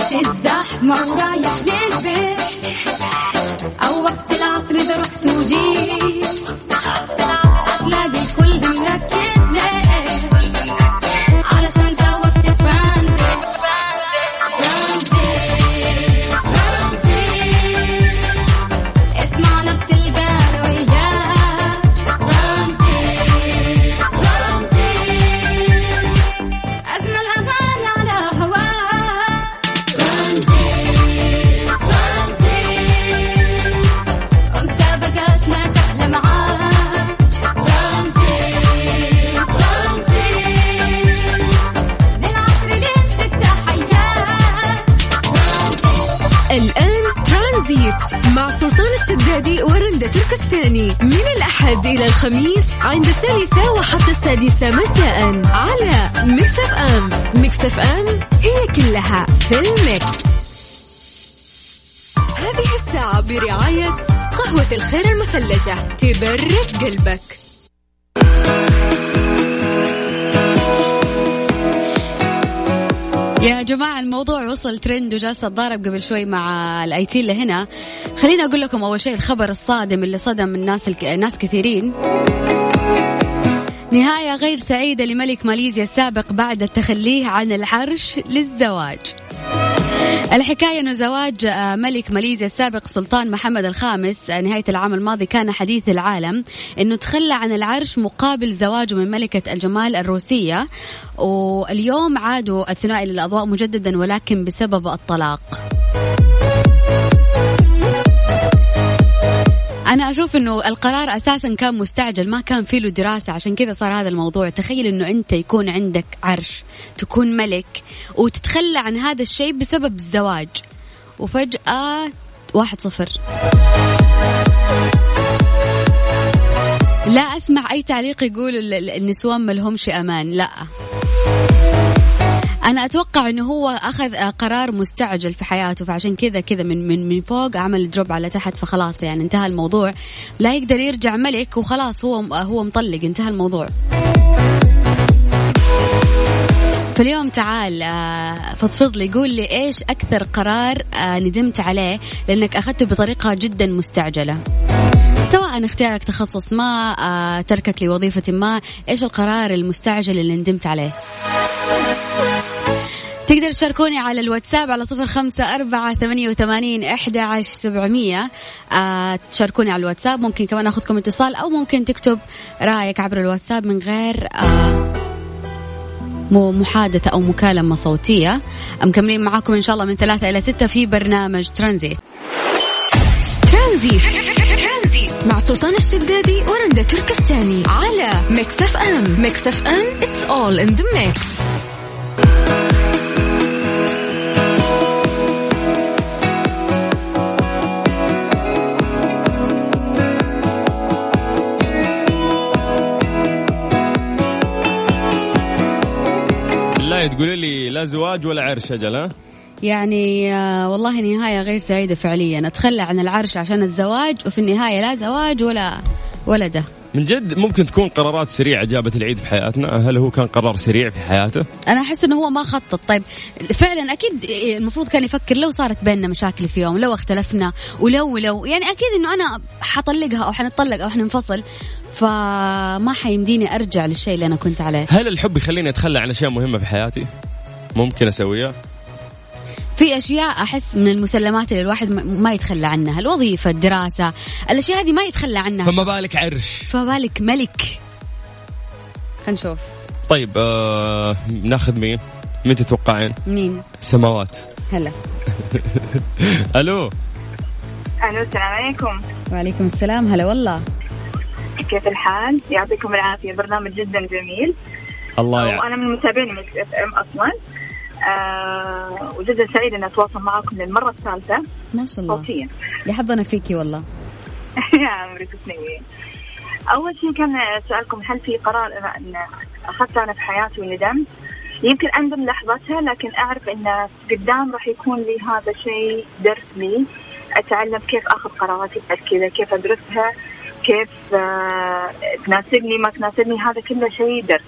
وقت الزحمة ورايح للبيت أو وقت العصر إذا رحت وجيت تلاقي الكل ده مركز ليه؟ علشان جا وقت ترانزيت. اسمعنا بتلقانا وياك ترانزيت. أجمل أغاني على هواك ترانزيت. مسابقات ما تحلى معاك ترانزيت. للعصر اللي تفتح حياك ترانزيت. الآن ترانزيت مع سلطان الشدادي ورندة تركستاني من الأحد إلى الخميس عند 3 وحتى 6 مساء على ميكس اف ام. ميكس اف ام هي كلها في الميكس. هذه الساعة برعاية قهوة الخير المثلجة تبرد قلبك. يا جماعة الموضوع وصل ترند وجالس اتضارب قبل شوي مع الايتي اللي هنا. خليني اقول لكم اول شيء الخبر الصادم اللي صدم الناس كثيرين. نهاية غير سعيدة لملك ماليزيا السابق بعد التخليه عن العرش للزواج. الحكاية أنه زواج ملك ماليزيا السابق سلطان محمد الخامس نهاية العام الماضي كان حديث العالم، أنه تخلى عن العرش مقابل زواجه من ملكة الجمال الروسية. واليوم عادوا الثنائي للأضواء مجددا ولكن بسبب الطلاق. أنا أشوف أنه القرار أساسا كان مستعجل، ما كان فيه له دراسة، عشان كذا صار هذا الموضوع. تخيل أنه أنت يكون عندك عرش، تكون ملك، وتتخلى عن هذا الشيء بسبب الزواج، وفجأة 1-0. لا أسمع أي تعليق يقول النسوان ما لهمش أمان، لا، أنا أتوقع أنه هو أخذ قرار مستعجل في حياته، فعشان كذا من فوق عمل دروب على تحت، فخلاص يعني انتهى الموضوع، لا يقدر يرجع ملك، وخلاص هو مطلق، انتهى الموضوع. فاليوم تعال فضفض لي، قول لي إيش أكثر قرار ندمت عليه لأنك أخذته بطريقة جدا مستعجلة، سواء اختيارك تخصص ما، تركك لوظيفة ما، إيش القرار المستعجل اللي ندمت عليه؟ تقدر تشاركوني على الواتساب على 0548811700. تشاركوني على الواتساب، ممكن كمان أخذكم اتصال، أو ممكن تكتب رأيك عبر الواتساب من غير محادثة أو مكالمة صوتية. مكملين معاكم إن شاء الله من 3 إلى 6 في برنامج ترانزيت مع سلطان الشدادي ورندة تركستاني على ميكس اف ام. ميكس اف ام it's all in the mix. تقولي لي لا زواج ولا عرش أجل، ها؟ يعني والله نهاية غير سعيدة فعليا، أتخلى عن العرش عشان الزواج، وفي النهاية لا زواج ولا ولده. من جد ممكن تكون قرارات سريعة جابت العيد في حياتنا. هل هو كان قرار سريع في حياته؟ أنا أحس أنه هو ما خطط. طيب فعلا أكيد المفروض كان يفكر لو صارت بيننا مشاكل في يوم، لو اختلفنا، ولو يعني أكيد أنه أنا حطلقها أو حنطلق أو حننفصل، فما حيمديني أرجع للشيء اللي أنا كنت عليه. هل الحب يخليني أتخلى عن أشياء مهمة في حياتي ممكن أسويها؟ في أشياء أحس من المسلمات اللي الواحد ما يتخلى عنها، الوظيفة، الدراسة، الأشياء هذه ما يتخلى عنها، فما بالك عرش، فما بالك ملك. خلينا نشوف. طيب ناخذ مين تتوقعين؟ مين؟ سماوات. هلا. ألو السلام عليكم. وعليكم السلام، هلا والله، كيف الحال؟ يعطيكم العافية، برنامج جدا جميل. الله يعافيك. وأنا من متابعين ميكس اف ام أصلا، وجدا سعيد أن أتواصل معكم للمرة الثالثة. ما شاء الله. صوتيا. يحظنا فيكي والله. يا عمري تسنوي. أول شيء كان سؤالكم، هل في قرار أن أخذته أنا في حياتي وندمت؟ يمكن أندم لحظتها، لكن أعرف أن قدام راح يكون لي هذا شيء درس لي، أتعلم كيف أخذ قراراتي كذا، كيف أدرسها، كيف تناسبني ما تناسبني، هذا كله شيء درس.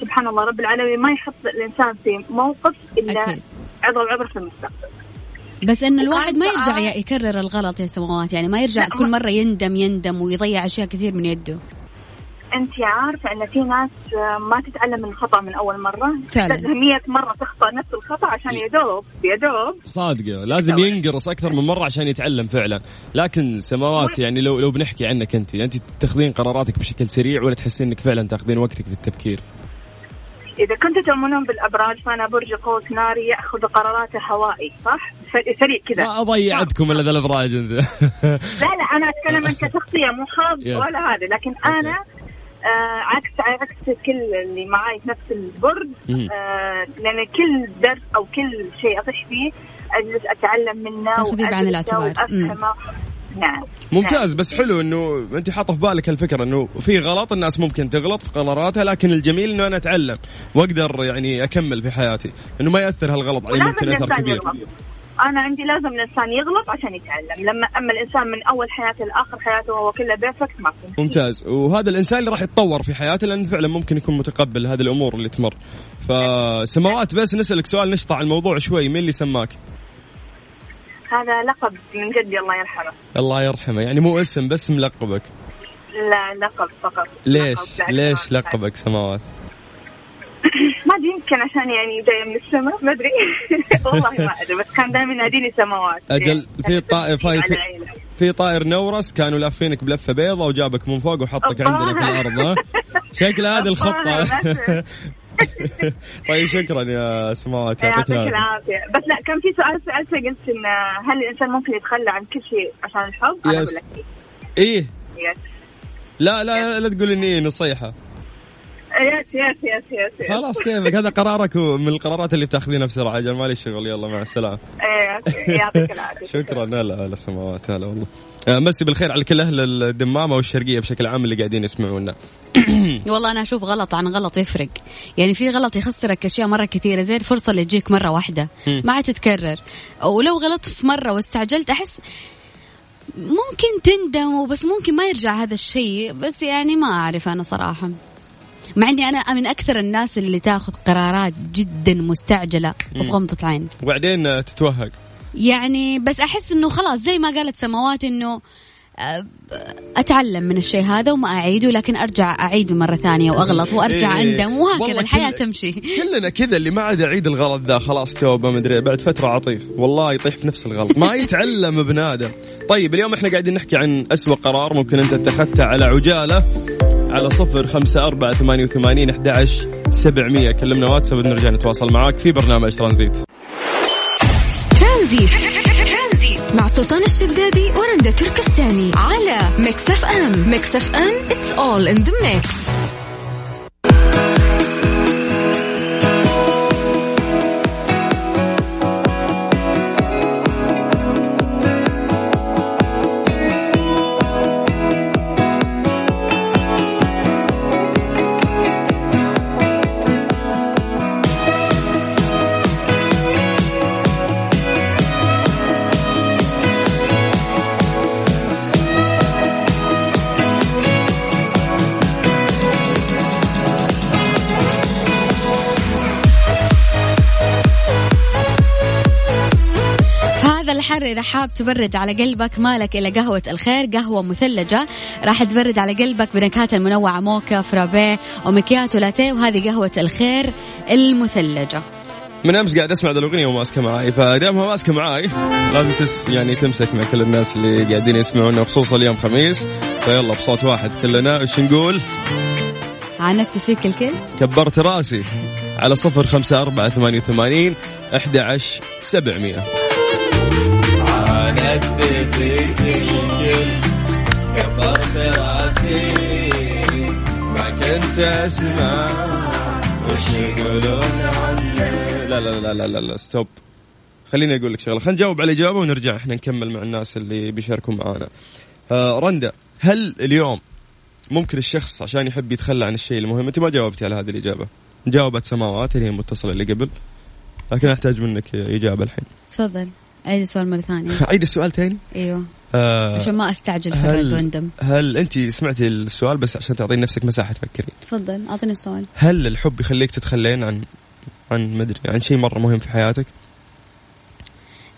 سبحان الله رب العالمين ما يحط الإنسان في موقف إلا عضو العبر في المستقبل. بس إن الواحد ما يرجع يكرر الغلط يا سماوات، يعني ما يرجع كل مرة يندم ويضيع أشياء كثير من يده. أنت عارفة أن في ناس ما تتعلم من الخطأ من أول مرة، لازم 100 مرة تخطأ نفس الخطأ عشان يدوب صادقة، لازم ينقرص أكثر من مرة عشان يتعلم فعلا. لكن سماوات يعني لو بنحكي عنك أنت تاخذين قراراتك بشكل سريع ولا تحسين أنك فعلا تاخذين وقتك في التفكير؟ إذا كنت تؤمنون بالأبراج فأنا برج قوس ناري يأخذ قراراته هوائي، صح؟ سريع كذا. ما أضيع عندكم ولا ذا الأبراج أنت؟ لا أنا أتكلم أنت شخصية مو حظ ولا هذا، لكن أنا عكس كل اللي معاي في نفس البرج، لأن كل درس أو كل شيء أطيح فيه أجلس أتعلم منه تاخذيه عن الاعتبار. نعم ممتاز. بس حلو انه انت حاطه في بالك هالفكره انه في غلط، الناس ممكن تغلط في قراراتها، لكن الجميل انه انا اتعلم واقدر يعني اكمل في حياتي، انه ما ياثر هالغلط علي ممكن اثر كبير. انا عندي لازم الانسان يغلط عشان يتعلم، لما اما الانسان من اول حياته لاخر حياته وهو كله بيرفكت ما يكون. ممتاز، وهذا الانسان اللي راح يتطور في حياته لانه فعلا ممكن يكون متقبل هذه الامور اللي تمر. فسماوات بس نسالك سؤال نشطع الموضوع شوي، مين اللي سماك؟ هذا لقب من جدي الله يرحمه. الله يرحمه، يعني مو اسم بس ملقبك؟ لا لقب فقط. ليش لقبك سماوات؟ ما أدري، يمكن عشان يعني جاية من السماء ما أدري. والله ما أدري، بس كان دائما يناديني سماوات. أجل في طائر في طائر نورس كانوا لافينك بلفة بيضة وجابك من فوق وحطك عندنا في الأرض، شكل هذه الخطة. طيب شكرا يا سماوات، يعطيك العافية. بس لا كان في سؤال سألته، قلت إن هل الإنسان ممكن يتخلى عن كل شيء عشان الحب؟ أنا أقول لك إيه. لا تقول إني نصيحة. يس خلاص كيفك، هذا قرارك من القرارات اللي بتاخذينها بسرعة. أجل مالي شغل، يلا مع السلامة. يعطيك العافية. شكرا. هلا سماوات، هلا والله. مسي بالخير على كل أهل الدمامة والشرقية بشكل عام اللي قاعدين يسمعونا. والله أنا أشوف غلط عن غلط يفرق، يعني في غلط يخسرك أشياء مرة كثيرة زي الفرصة اللي تجيك مرة واحدة ما عاد تتكرر، ولو غلط في مرة واستعجلت أحس ممكن تندم، بس ممكن ما يرجع هذا الشيء. بس يعني ما أعرف أنا صراحة، مع أني أنا من أكثر الناس اللي تأخذ قرارات جدا مستعجلة وبغمضة عين وبعدين تتوهق يعني. بس أحس أنه خلاص زي ما قالت سماوات أنه أتعلم من الشيء هذا وما أعيده، لكن أرجع أعيده مرة ثانية وأغلط وأرجع أندم، وهكذا الحياة تمشي. كلنا كذا، اللي ما عاد يعيد الغلط ذا خلاص توبة مدري بعد فترة عطيه، والله يطيح في نفس الغلط ما يتعلم ابن آدم. طيب اليوم إحنا قاعدين نحكي عن أسوأ قرار ممكن أنت اتخذته على عجالة، على 0548811700 كلمنا واتساب، نرجع نتواصل معاك في برنامج ترانزيت مع سلطان الشدادي ورندة تركستاني على ميكس اف ام. ميكس اف ام it's all in the mix. الحر إذا حاب تبرد على قلبك مالك إلا قهوة الخير، قهوة مثلجة راح تبرد على قلبك بنكهات المنوعة، موكا فرابيه ومكياتو لاتيه، وهذه قهوة الخير المثلجة. من أمس قاعد أسمع ذا الأغنية وماسكة معاي، فدامها ماسكة معاي لازم يعني تمسك مع كل الناس اللي قاعدين يسمعونا، خصوصا اليوم خميس. فيلا بصوت واحد كلنا إيش نقول؟ عانت فيك الكل، كبرت راسي، على 0548811700. نديت الكل كبرت راسي، ما كنت أسمع وش يقولون عني. لا لا لا لا لا ستوب، خليني أقول لك شغلة، خلينا نجاوب على إجابة ونرجع إحنا نكمل مع الناس اللي بيشاركوا معانا. رندة، هل اليوم ممكن الشخص عشان يحب يتخلى عن الشيء المهم؟ أنت ما جاوبتي على هذه الإجابة، جاوبت سماوات اللي هي المتصلة اللي قبل، لكن أحتاج منك إجابة الحين. تفضل عيد السؤال مرة ثانية. عيد السؤال تاني؟ أيوه عشان ما أستعجل فرد واندم. هل أنت سمعتي السؤال بس عشان تعطين نفسك مساحة تفكري؟ تفضل أعطيني السؤال. هل الحب يخليك تتخلين عن شيء مرة مهم في حياتك؟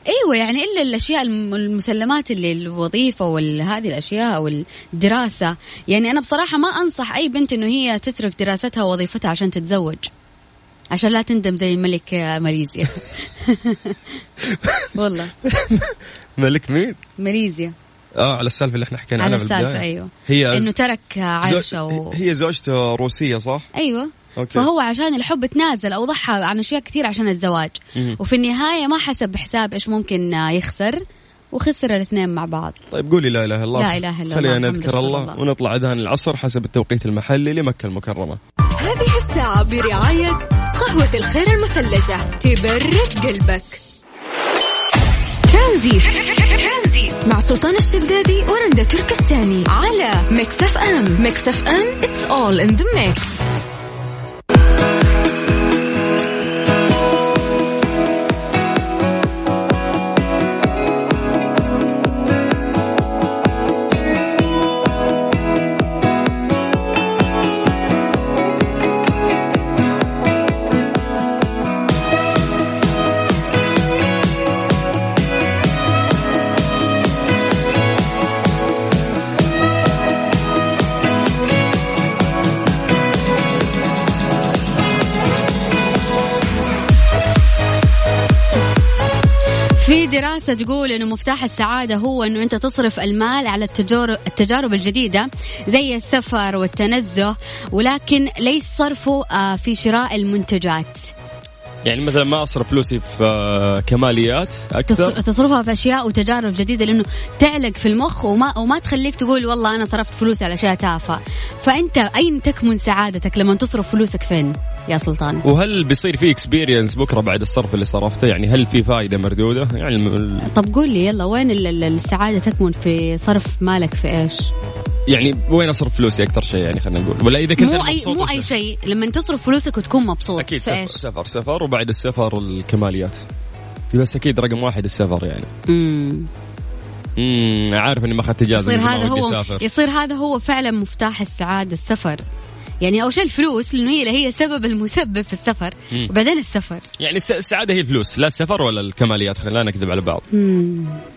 ايوه يعني الا الاشياء المسلمات اللي الوظيفه وهذه الاشياء او الدراسه. يعني انا بصراحه ما انصح اي بنت انه هي تترك دراستها ووظيفتها عشان تتزوج، عشان لا تندم زي ملك ماليزيا. والله ملك مين؟ ماليزيا. على السالفه اللي احنا حكينا عنها في البدايه. ايوه هي انه ترك عايشه هي زوجته روسيه صح؟ ايوه أوكي. فهو عشان الحب تنازل أو ضحى عن أشياء كثير عشان الزواج. وفي النهاية ما حسب بحساب إيش ممكن يخسر، وخسر الاثنين مع بعض. طيب قولي لا إله إلا الله، لا إله إلا الله، خلينا نذكر الله ونطلع أذان العصر حسب التوقيت المحلي لمكة المكرمة. هذه الساعة برعاية قهوة الخير المثلجة، تبرد قلبك. ترانزيت مع سلطان الشدادي ورندة تركستاني على ميكس اف ام. ميكس اف ام it's all in the mix. دراسة تقول إنه مفتاح السعادة هو إنه أنت تصرف المال على التجارب الجديدة زي السفر والتنزه، ولكن ليس صرفه في شراء المنتجات. يعني مثلا ما أصرف فلوسي في كماليات، أكثر تصرفها في أشياء وتجارب جديدة، لأنه تعلق في المخ وما تخليك تقول والله أنا صرفت فلوسي على أشياء تافهة. فأنت أين تكمن سعادتك لما تصرف فلوسك فين يا سلطان؟ وهل بيصير في اكسبيرينس بكرة بعد الصرف اللي صرفته؟ يعني هل في فائدة مردودة؟ يعني طب قول لي يلا، وين السعادة تكمن؟ في صرف مالك في إيش؟ يعني وين أصرف فلوسي أكثر شيء؟ يعني خلنا نقول ولا إذا كنت مو أي شيء لما تصرف فلوسك وتكون مبسوط. أكيد سفر وبعد السفر الكماليات، بس أكيد رقم واحد السفر. يعني عارف إني ما أخذت إجازة، يصير هذا هو فعلا مفتاح السعادة السفر. يعني أول شيء الفلوس، لأنه هي سبب المسبب في السفر، وبعدين السفر. يعني السعادة هي الفلوس لا السفر ولا الكماليات، خلينا نكذب على بعض.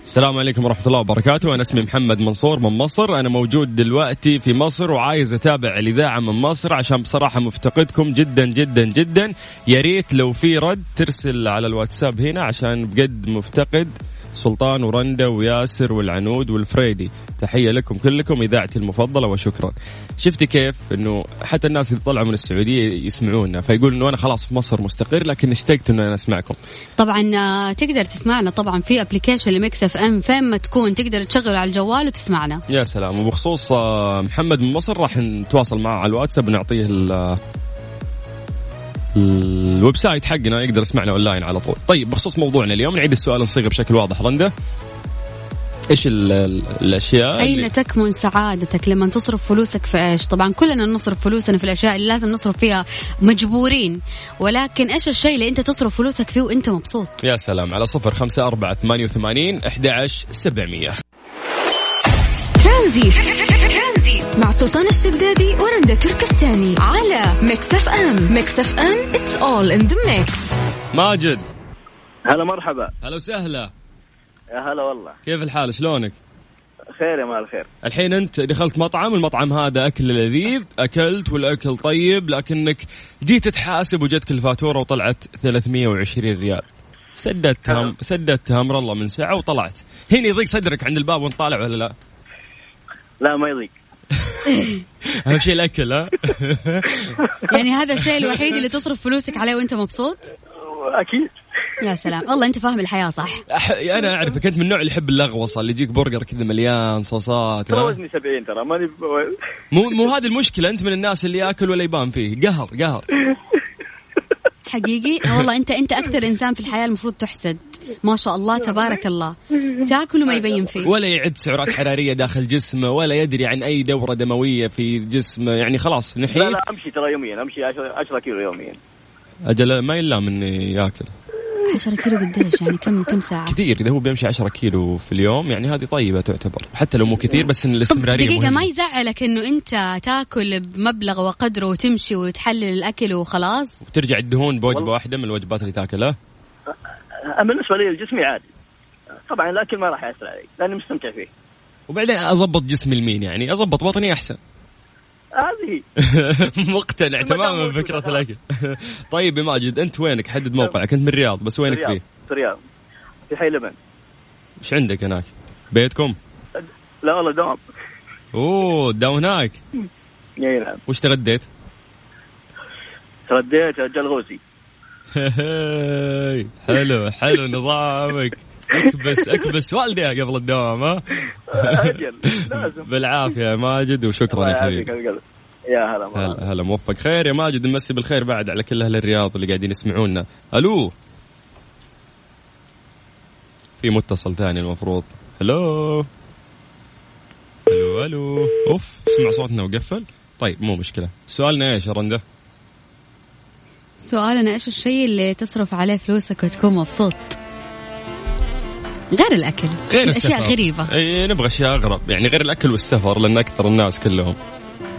السلام عليكم ورحمة الله وبركاته، أنا اسمي محمد منصور من مصر، أنا موجود دلوقتي في مصر وعايز أتابع الإذاعة من مصر عشان بصراحة مفتقدكم جدا جدا جدا. يا ريت لو في رد ترسل على الواتساب هنا، عشان بجد مفتقد سلطان ورندا وياسر والعنود والفريدي. تحية لكم كلكم، إذاعتي المفضلة وشكرا. شفتي كيف إنه حتى الناس اللي طلعوا من السعودية يسمعونا، فيقول إنه أنا خلاص في مصر مستقر لكن اشتقت إنه أنا أسمعكم. طبعا تقدر تسمعنا طبعا في أبليكيشن لميكس اف ام، فين ما تكون تقدر تشغل على الجوال وتسمعنا. يا سلام. وبخصوص محمد من مصر راح نتواصل معه على الواتساب ونعطيه الويب سايت حقنا، يقدر يسمعنا اونلاين على طول. طيب بخصوص موضوعنا اليوم، نعيد السؤال نصيغه بشكل واضح. رنده، ايش الاشياء اين تكمن سعادتك لما تصرف فلوسك في ايش؟ طبعا كلنا نصرف فلوسنا في الاشياء اللي لازم نصرف فيها، مجبورين، ولكن ايش الشيء اللي انت تصرف فلوسك فيه وانت مبسوط؟ يا سلام على 0548811700. ترانزيت مع سلطان الشدادي ورندة تركستاني على ميكس اف ام. ميكس اف ام it's all in the mix. ماجد، هلا مرحبا. هلا وسهلا. يا هلا والله. كيف الحال؟ شلونك؟ خير يا مال خير. الحين أنت دخلت مطعم، المطعم هذا أكل لذيذ، أكلت والأكل طيب، لكنك جيت تحاسب وجتك الفاتورة وطلعت 320 ريال. سددتها أمر الله من ساعة وطلعت. هنا يضيق صدرك عند الباب وانت طالع ولا لا؟ لا ما يضيق. أهم شيء الأكل. ها يعني هذا الشيء الوحيد اللي تصرف فلوسك عليه وأنت مبسوط؟ أكيد. يا سلام، والله أنت فاهم الحياة صح. أنا أعرفك، أنت من النوع اللي يحب اللغوصة، اللي يجيك برجر كذا مليان صوصات. ترى وزني 70، ترى ماني مو هذه المشكلة. أنت من الناس اللي يأكل ولا يبان فيه. قهر حقيقي. والله أنت أكثر إنسان في الحياة المفروض تحسد، ما شاء الله تبارك الله، تاكل وما يبين فيه، ولا يعد سعرات حرارية داخل جسمه، ولا يدري عن أي دورة دموية في جسمه. يعني خلاص نحيل. لا أمشي ترى يوميا، أمشي 10 كيلو يوميا. أجل ما يلا مني يأكل 10 كيلو. قديش يعني؟ كم ساعة؟ كثير. إذا هو بيمشي 10 كيلو في اليوم يعني هذه طيبة تعتبر، حتى لو مو كثير، بس إن الاستمرارية دقيقة مهمة. ما يزعلك إنه أنت تاكل بمبلغ وقدره وتمشي وتحلل الأكل وخلاص وترجع الدهون بوجبة واحدة من الوجبات اللي تاكلها؟ بالنسبة لي الجسمي عادي. طبعا الاكل ما راح ياثر علي لاني مستمتع فيه. وبعدين اضبط جسمي المين يعني اضبط بطني احسن. هذه مقتنع تماما بفكرة الاكل. طيب يا ماجد انت وينك؟ حدد موقعك. انت من الرياض بس وينك فيه؟ في الرياض في حي لبن. ايش عندك هناك؟ بيتكم؟ لا والله دوام. اوه دوام هناك. اي نعم. وش تغديت؟ تغديت جلغوزي. حلو حلو نظامك. اكبس والدي قبل الدوام ها. اجل لازم. بالعافيه يا ماجد وشكرا يا حبيبي. يا هلا هلا موفق خير يا ماجد. نمسي بالخير بعد على كل اهل الرياض اللي قاعدين يسمعونا. الو في متصل ثاني المفروض. الو الو الو. اوف سمع صوتنا وقفل. طيب مو مشكله. سؤالنا ايش يا رنده؟ سؤالنا ايش الشيء اللي تصرف عليه فلوسك وتكون مبسوط؟ غير الأكل غير أشياء غريبة. أي نبغى أشياء أغرب يعني غير الأكل والسفر لأن أكثر الناس كلهم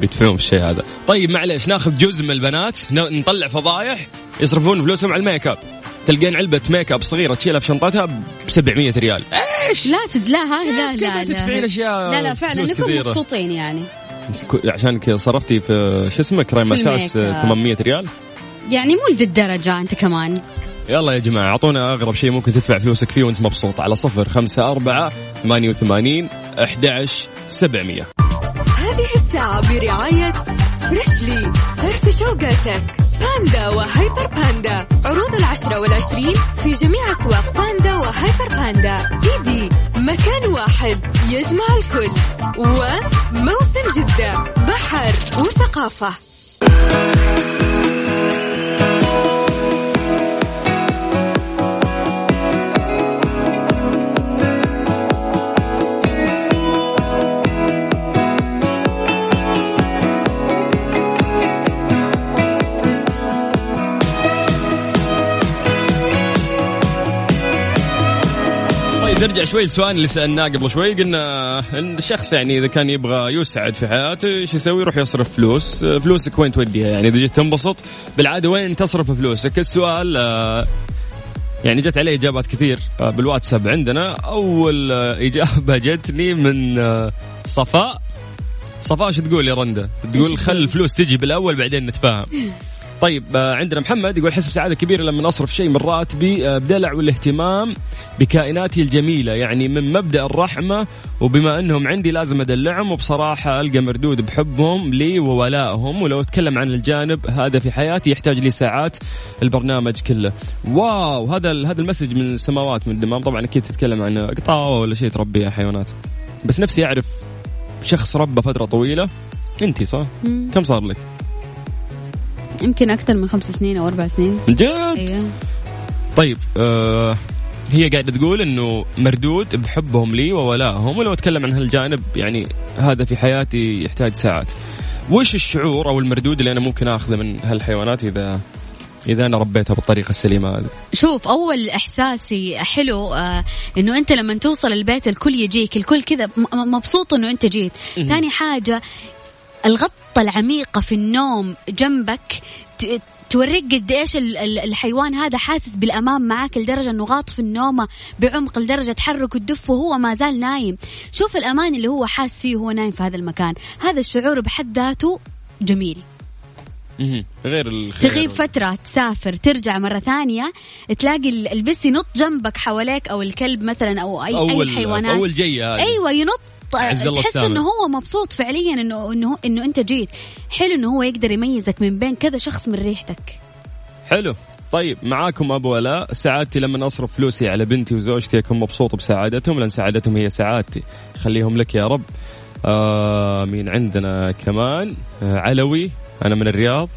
بيدفعون في الشيء هذا. طيب معلش ناخذ جزء من البنات نطلع فضايح يصرفون فلوسهم على الميك اب. تلقين علبة ميك اب صغيرة تشيلها في شنطتها ب700 ريال. إيش لا تدلاها لا لا لا لا لا فعلا نكون مبسوطين يعني عشان صرفتي في شو اسمه كريم أساس 800 ريال يعني مو لذي الدرجة أنت كمان. يلا يا جماعة أعطونا أغرب شيء ممكن تدفع فلوسك فيه وأنت مبسوط على 054-88-11700. هذه الساعة برعاية فريشلي فرف شوقاتك باندا وهايبر باندا. عروض 10 وال20 في جميع أسواق باندا وهايبر باندا. بيدي مكان واحد يجمع الكل. وموسم جدة بحر وثقافة. نرجع شوي السؤال اللي سألناه قبل شوي. قلنا إن الشخص يعني إذا كان يبغى يسعد في حياته إيش يسوي؟ يروح يصرف فلوس. فلوسك وين توديها؟ يعني إذا جيت تنبسط بالعادة وين تصرف فلوسك؟ السؤال يعني جت عليه إجابات كثير بالواتساب عندنا. أول إجابة جتني من صفاء. صفاء شو تقول يا رندة؟ تقول خل الفلوس تجي بالأول بعدين نتفاهم. طيب عندنا محمد يقول حسب سعادة كبيرة لما أصرف شيء من راتبي بدلع والاهتمام بكائناتي الجميلة يعني من مبدأ الرحمة وبما أنهم عندي لازم أدلعهم وبصراحة ألقى مردود بحبهم لي وولائهم. ولو أتكلم عن الجانب هذا في حياتي يحتاج لي ساعات البرنامج كله. واو هذا المسج من السماوات من الدمام. طبعا أكيد تتكلم عن قطاوة ولا شيء تربيها حيوانات بس نفسي أعرف شخص ربى فترة طويلة. أنتي صح؟ كم صار لك؟ يمكن أكثر من 5 سنين أو 4 سنين. أيه. طيب هي قاعدة تقول إنه مردود بحبهم لي وولائهم ولو أتكلم عن هالجانب يعني هذا في حياتي يحتاج ساعات. وش الشعور أو المردود اللي أنا ممكن أخذه من هالحيوانات إذا أنا ربيتها بالطريقة السليمة؟ شوف أول إحساسي حلو إنه أنت لما توصل البيت الكل يجيك الكل كذا مبسوط إنه أنت جيت. ثاني حاجة الغطة العميقة في النوم جنبك توريك قد إيش الحيوان هذا حاسس بالأمان معاك لدرجة إنه غاط في النومة بعمق لدرجة تحرك وتدف وهو ما زال نايم. شوف الأمان اللي هو حاس فيه وهو نايم في هذا المكان. هذا الشعور بحد ذاته جميل. غير الخير تغيب فترة تسافر ترجع مرة ثانية تلاقي البس ينط جنبك حواليك أو الكلب مثلا أو أي حيوانات. أول جاية أيوة ينط. تحس انه هو مبسوط فعليا انه انت جيت. حلو انه هو يقدر يميزك من بين كذا شخص من ريحتك. حلو. طيب معاكم ابو ولاء. سعادتي لما اصرف فلوسي على بنتي وزوجتي اكون مبسوط بسعادتهم لان سعادتهم هي سعادتي. خليهم لك يا رب. مين عندنا كمان؟ علوي. انا من الرياض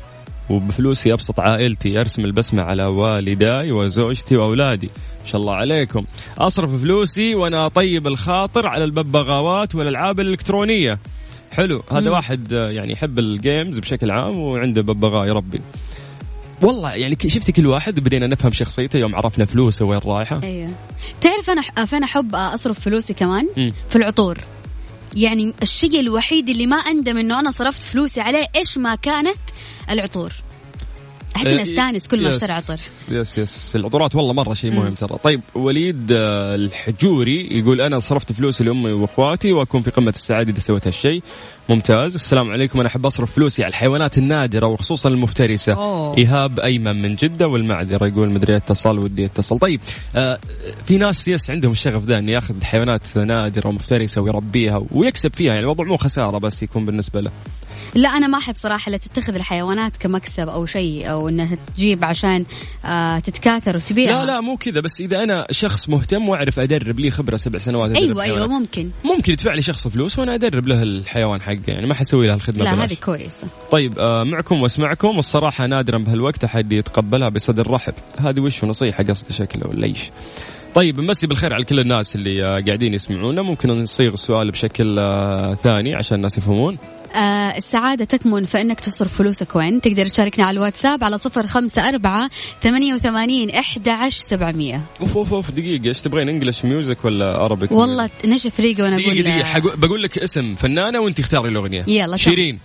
وبفلوسي أبسط عائلتي. أرسم البسمة على والداي وزوجتي وأولادي. إن شاء الله عليكم. أصرف فلوسي وأنا أطيب الخاطر على الببغاوات والألعاب الإلكترونية. حلو. هذا واحد يعني يحب الجيمز بشكل عام وعنده ببغاء يربي. والله يعني شفتي كل واحد بدينا نفهم شخصيته يوم عرفنا فلوسه وين رايحة. أيه. تعرف أنا أحب أصرف فلوسي كمان في العطور. يعني الشيء الوحيد اللي ما أندم إنه أنا صرفت فلوسي عليه إيش ما كانت العطور. أحس أن أستانس كل ما أشتري عطر. يس يس العطورات والله مرة شيء مهم ترى. طيب وليد الحجوري يقول أنا صرفت فلوسي لأمي وأخواتي وأكون في قمة السعادة إذا سويت هالشيء. ممتاز. السلام عليكم, أنا أحب أصرف فلوسي على الحيوانات النادرة وخصوصا المفترسة. إيهاب أيمن من جدة والمعذرة يقول مدري اتصل ودي اتصل. طيب في ناس يس عندهم الشغف ذا أن يأخذ حيوانات نادرة ومفترسة ويربيها ويكسب فيها, يعني الوضع مو خسارة بس يكون بالنسبة له. لا أنا ما أحب صراحة لا تتخذ الحيوانات كمكسب أو شيء أو أنها تجيب عشان تتكاثر وتبيعها. لا لا مو كذا, بس إذا أنا شخص مهتم وأعرف أدرب لي خبرة 7 سنوات. أيوة ممكن يدفع لي شخص فلوس وأنا أدرب له الحيوان حقه, يعني ما حسوي له الخدمة. لا هذه كويسة. طيب معكم واسمعكم, والصراحة نادرا بهالوقت أحد يتقبلها بصدر رحب. هذه وش نصيحة قصد شكله ولا إيش؟ طيب نمسي بالخير على كل الناس اللي قاعدين يسمعونا. ممكن نصيغ السؤال بشكل ثاني عشان الناس يفهمون. السعادة تكمن فإنك تصرف فلوسك وين. تقدر تشاركنا على الواتساب على 0548811700. أوف دقيقة, إيش تبغين إنجلش ميوزك ولا أربك؟ والله نشف ريقة وأنا أقول دقيقة بقول لك اسم فنانة وأنت اختاري الأغنية. يلا شيرين.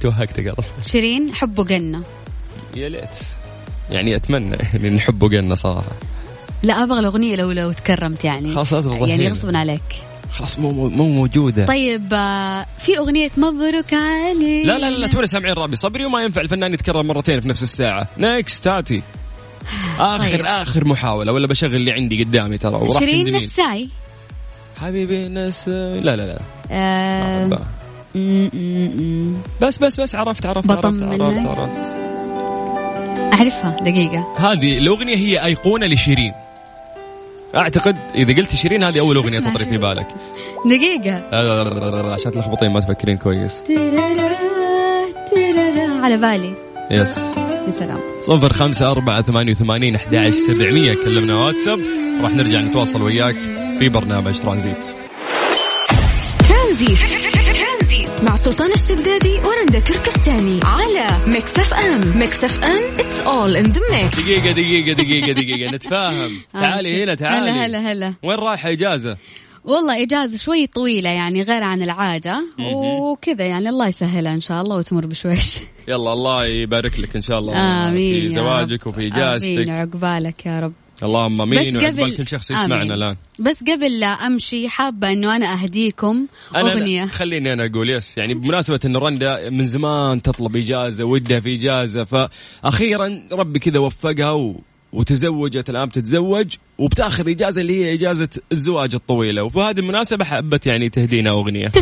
توهقت قرر شيرين حبه جنة. يا ليت يعني أتمنى إن حبه جنة صراحة. لا أبغى الأغنية لو تكرمت يعني. خلاص يعني غصب عليك. خلاص مو موجودة. طيب في أغنية مبروك علي. لا تونا سامعين ربي صبري, وما ينفع الفنان يتكرر مرتين في نفس الساعة. نيكس تاتي آخر طيب. آخر محاولة ولا بشغل اللي عندي قدامي ترى وراح تندمين. شيرين نساي حبيبي نساي. لا بس عرفت أعرفها دقيقة. هذه الأغنية هي أيقونة لشيرين أعتقد. إذا قلت شيرين هذه أول أغنية تطري في بالك. دقيقة عشان تلخبطين ما تفكرين كويس. على بالي. يس. سلام. 0548811700 كلمنا واتساب. راح نرجع نتواصل وياك في برنامج ترانزيت مع سلطان الشدادي ورندة تركستاني على ميكس اف ام. ميكس اف ام it's all in the mix. دقيقة نتفاهم. تعالي هنا تعالي. هلا وين رايحة إجازة؟ والله إجازة شوي طويلة يعني غير عن العادة وكذا, يعني الله يسهلها إن شاء الله وتمر بشويش. يلا الله يبارك لك إن شاء الله. آمين في زواجك وفي إجازتك. آمين عقبالك يا رب. اللهم امين. وعقبال كل شخص يسمعنا الان. بس قبل لا امشي حابه انه انا اهديكم اغنيه. خليني انا اقول يس, يعني بمناسبه ان رندا من زمان تطلب اجازه ودها في اجازه, فاخيرا ربي كذا وفقها وتزوجت. الان بتتزوج وبتاخذ اجازه اللي هي اجازه الزواج الطويله, وبهذه المناسبه حبت يعني تهدينا اغنيه.